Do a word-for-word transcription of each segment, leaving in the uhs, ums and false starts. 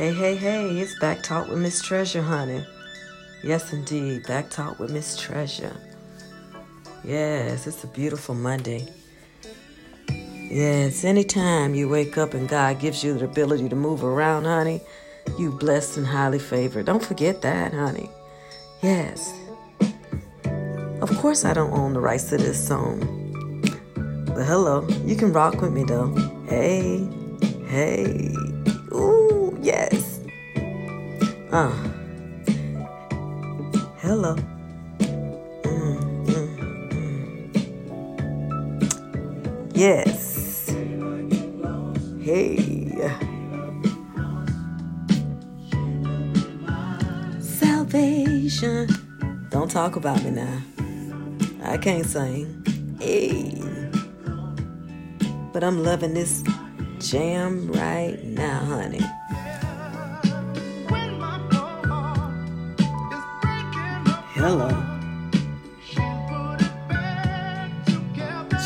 Hey, hey, hey, it's Back Talk with Miss Treasure, honey. Yes, indeed, Back Talk with Miss Treasure. Yes, it's a beautiful Monday. Yes, anytime you wake up and God gives you the ability to move around, honey, you blessed and highly favored. Don't forget that, honey. Yes. Of course I don't own the rights to this song. But hello, you can rock with me, though. Hey, hey. Ooh, yes. Uh. Hello. Mm, mm, mm. Yes. Hey. Salvation. Don't talk about me now. I can't sing. Hey. But I'm loving this jam right now, honey. Hello.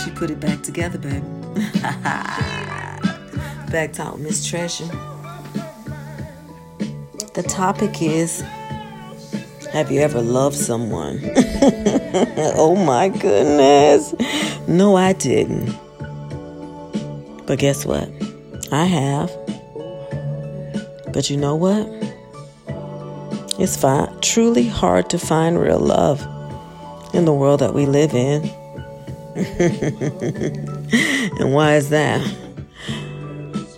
She put it back together, baby. Back Talk Miss Treasure. The topic is, have you ever loved someone? Oh my goodness. No, I didn't. But guess what? I have. But you know what? It's fine, truly hard to find real love in the world that we live in. And why is that?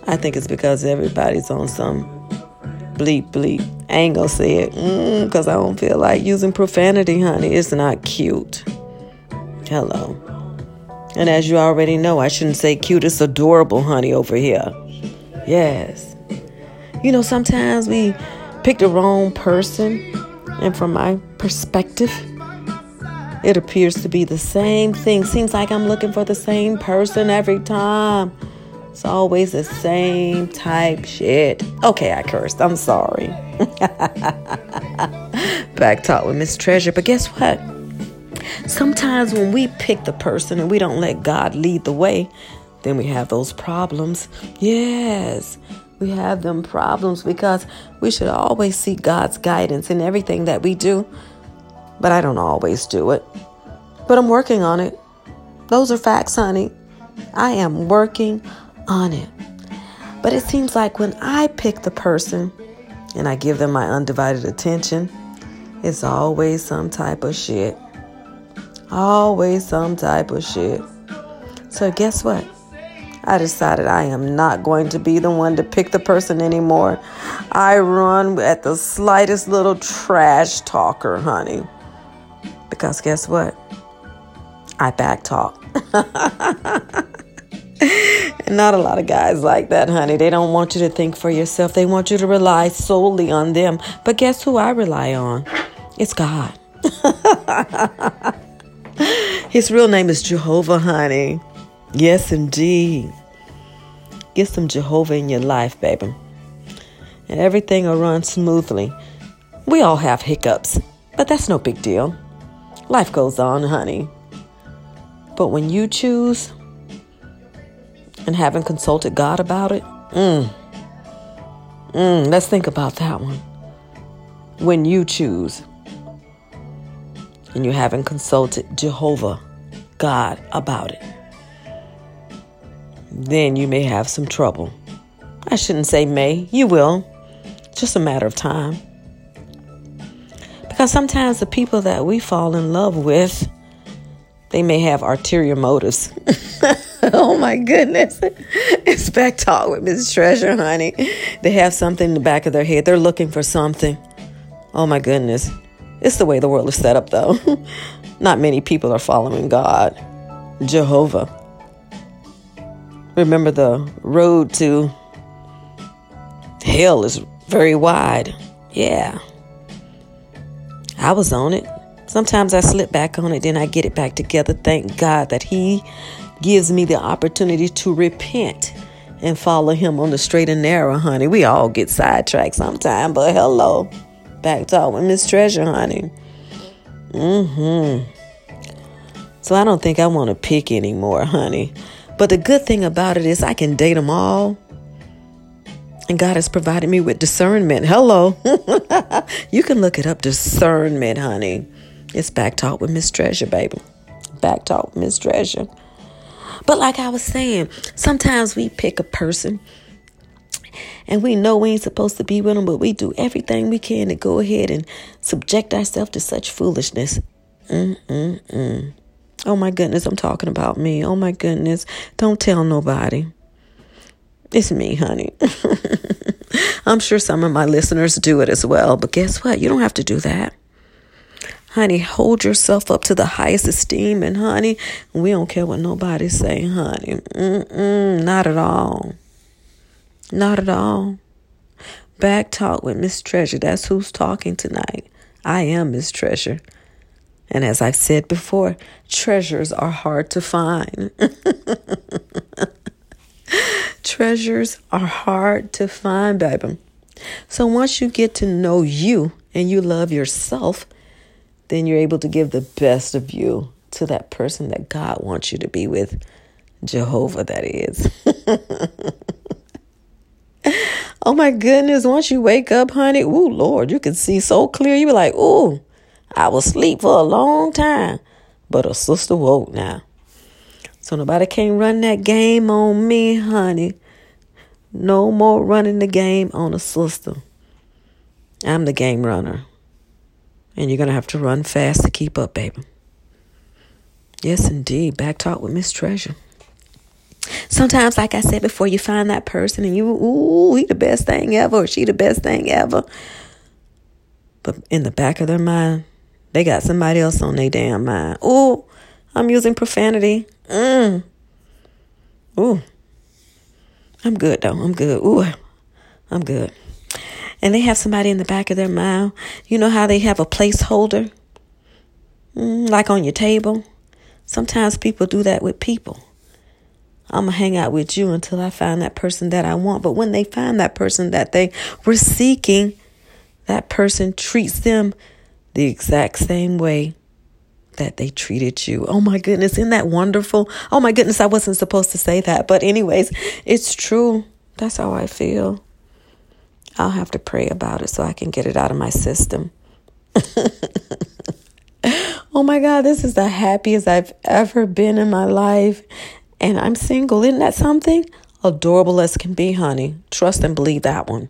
I think it's because everybody's on some bleep bleep. I ain't gonna say it because mm, I don't feel like using profanity, honey. It's not cute. Hello. And as you already know, I shouldn't say cute. It's adorable, honey, over here. Yes. You know, sometimes we pick the wrong person. And from my perspective, it appears to be the same thing. Seems like I'm looking for the same person every time. It's always the same type shit. Okay, I cursed. I'm sorry. Back Talk with Miss Treasure. But guess what? Sometimes when we pick the person and we don't let God lead the way, then we have those problems. Yes, we have them problems because we should always seek God's guidance in everything that we do. But I don't always do it. But I'm working on it. Those are facts, honey. I am working on it. But it seems like when I pick the person and I give them my undivided attention, it's always some type of shit. Always some type of shit. So guess what? I decided I am not going to be the one to pick the person anymore. I run at the slightest little trash talker, honey. Because guess what? I back talk. And not a lot of guys like that, honey. They don't want you to think for yourself. They want you to rely solely on them. But guess who I rely on? It's God. His real name is Jehovah, honey. Yes, indeed. Get some Jehovah in your life, baby. And everything will run smoothly. We all have hiccups, but that's no big deal. Life goes on, honey. But when you choose and haven't consulted God about it, mm, mm, let's think about that one. When you choose and you haven't consulted Jehovah, God, about it, then you may have some trouble. I shouldn't say may. You will. It's just a matter of time. Because sometimes the people that we fall in love with, they may have ulterior motives. Oh, my goodness. It's Back Talk with Miss Treasure, honey. They have something in the back of their head. They're looking for something. Oh, my goodness. It's the way the world is set up, though. Not many people are following God, Jehovah. Remember, the road to hell is very wide. Yeah. I was on it. Sometimes I slip back on it, then I get it back together. Thank God that He gives me the opportunity to repent and follow Him on the straight and narrow, honey. We all get sidetracked sometime, but hello. Back Talk with Miss Treasure, honey. Mm-hmm. So I don't think I want to pick anymore, honey. But the good thing about it is I can date them all. And God has provided me with discernment. Hello. You can look it up. Discernment, honey. It's Back Talk with Miss Treasure, baby. Back Talk with Miss Treasure. But like I was saying, sometimes we pick a person and we know we ain't supposed to be with them, but we do everything we can to go ahead and subject ourselves to such foolishness. Mm-mm-mm. Oh, my goodness. I'm talking about me. Oh, my goodness. Don't tell nobody. It's me, honey. I'm sure some of my listeners do it as well. But guess what? You don't have to do that. Honey, hold yourself up to the highest esteem. And, honey, we don't care what nobody say, honey. Mm-mm, not at all. Not at all. Back Talk with Miss Treasure. That's who's talking tonight. I am Miss Treasure. And as I've said before, treasures are hard to find. Treasures are hard to find, baby. So once you get to know you and you love yourself, then you're able to give the best of you to that person that God wants you to be with. Jehovah, that is. Oh, my goodness. Once you wake up, honey, ooh, Lord, you can see so clear. You be like, ooh, I was asleep for a long time, but a sister woke now. So nobody can't run that game on me, honey. No more running the game on a sister. I'm the game runner. And you're going to have to run fast to keep up, baby. Yes, indeed. Back Talk with Miss Treasure. Sometimes, like I said before, you find that person and you, ooh, he the best thing ever, or she the best thing ever. But in the back of their mind, they got somebody else on their damn mind. Ooh, I'm using profanity. Mm. Ooh, I'm good, though. I'm good. Ooh, I'm good. And they have somebody in the back of their mind. You know how they have a placeholder? Mm, like on your table? Sometimes people do that with people. I'm going to hang out with you until I find that person that I want. But when they find that person that they were seeking, that person treats them the exact same way that they treated you. Oh, my goodness. Isn't that wonderful? Oh, my goodness. I wasn't supposed to say that. But anyways, it's true. That's how I feel. I'll have to pray about it so I can get it out of my system. Oh, my God, this is the happiest I've ever been in my life. And I'm single. Isn't that something? Adorable as can be, honey. Trust and believe that one.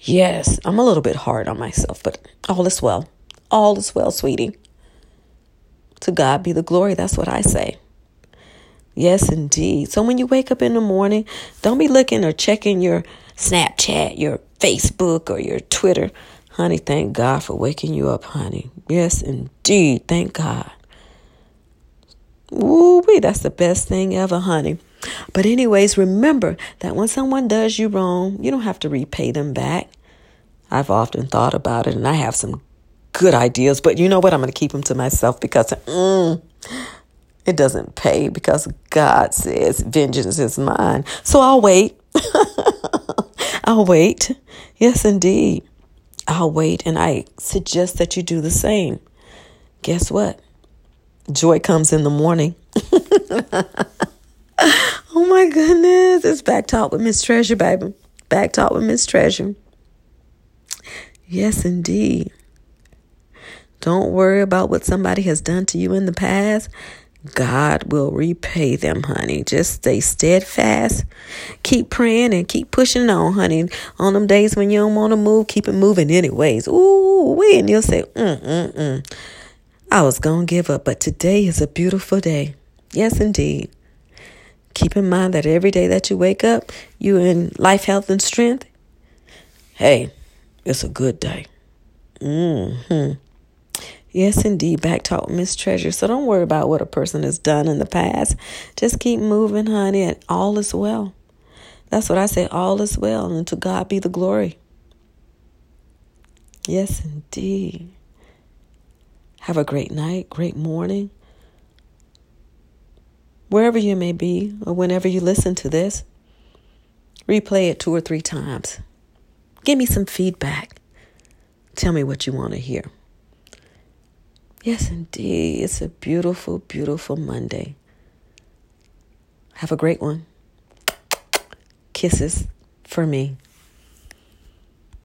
Yes, I'm a little bit hard on myself, but all is well. All is well, sweetie. To God be the glory. That's what I say. Yes, indeed. So when you wake up in the morning, don't be looking or checking your Snapchat, your Facebook, or your Twitter. Honey, thank God for waking you up, honey. Yes, indeed. Thank God. Woo-wee, that's the best thing ever, honey. But anyways, remember that when someone does you wrong, you don't have to repay them back. I've often thought about it, and I have some good ideas. But you know what? I'm going to keep them to myself because... Mm, it doesn't pay because God says vengeance is mine. So I'll wait. I'll wait. Yes, indeed. I'll wait. And I suggest that you do the same. Guess what? Joy comes in the morning. Oh, my goodness. It's Back Talk with Miss Treasure, baby. Back Talk with Miss Treasure. Yes, indeed. Don't worry about what somebody has done to you in the past. God will repay them, honey. Just stay steadfast. Keep praying and keep pushing on, honey. On them days when you don't want to move, keep it moving anyways. Ooh, wee, and you'll say, mm, mm, mm. I was going to give up, but today is a beautiful day. Yes, indeed. Keep in mind that every day that you wake up, you're in life, health, and strength. Hey, it's a good day. Mm-hmm. Yes, indeed. Back Talk with Miss Treasure. So don't worry about what a person has done in the past. Just keep moving, honey, and all is well. That's what I say, all is well. And to God be the glory. Yes, indeed. Have a great night, great morning. Wherever you may be or whenever you listen to this, replay it two or three times. Give me some feedback. Tell me what you want to hear. Yes, indeed. It's a beautiful, beautiful Monday. Have a great one. Kisses for me.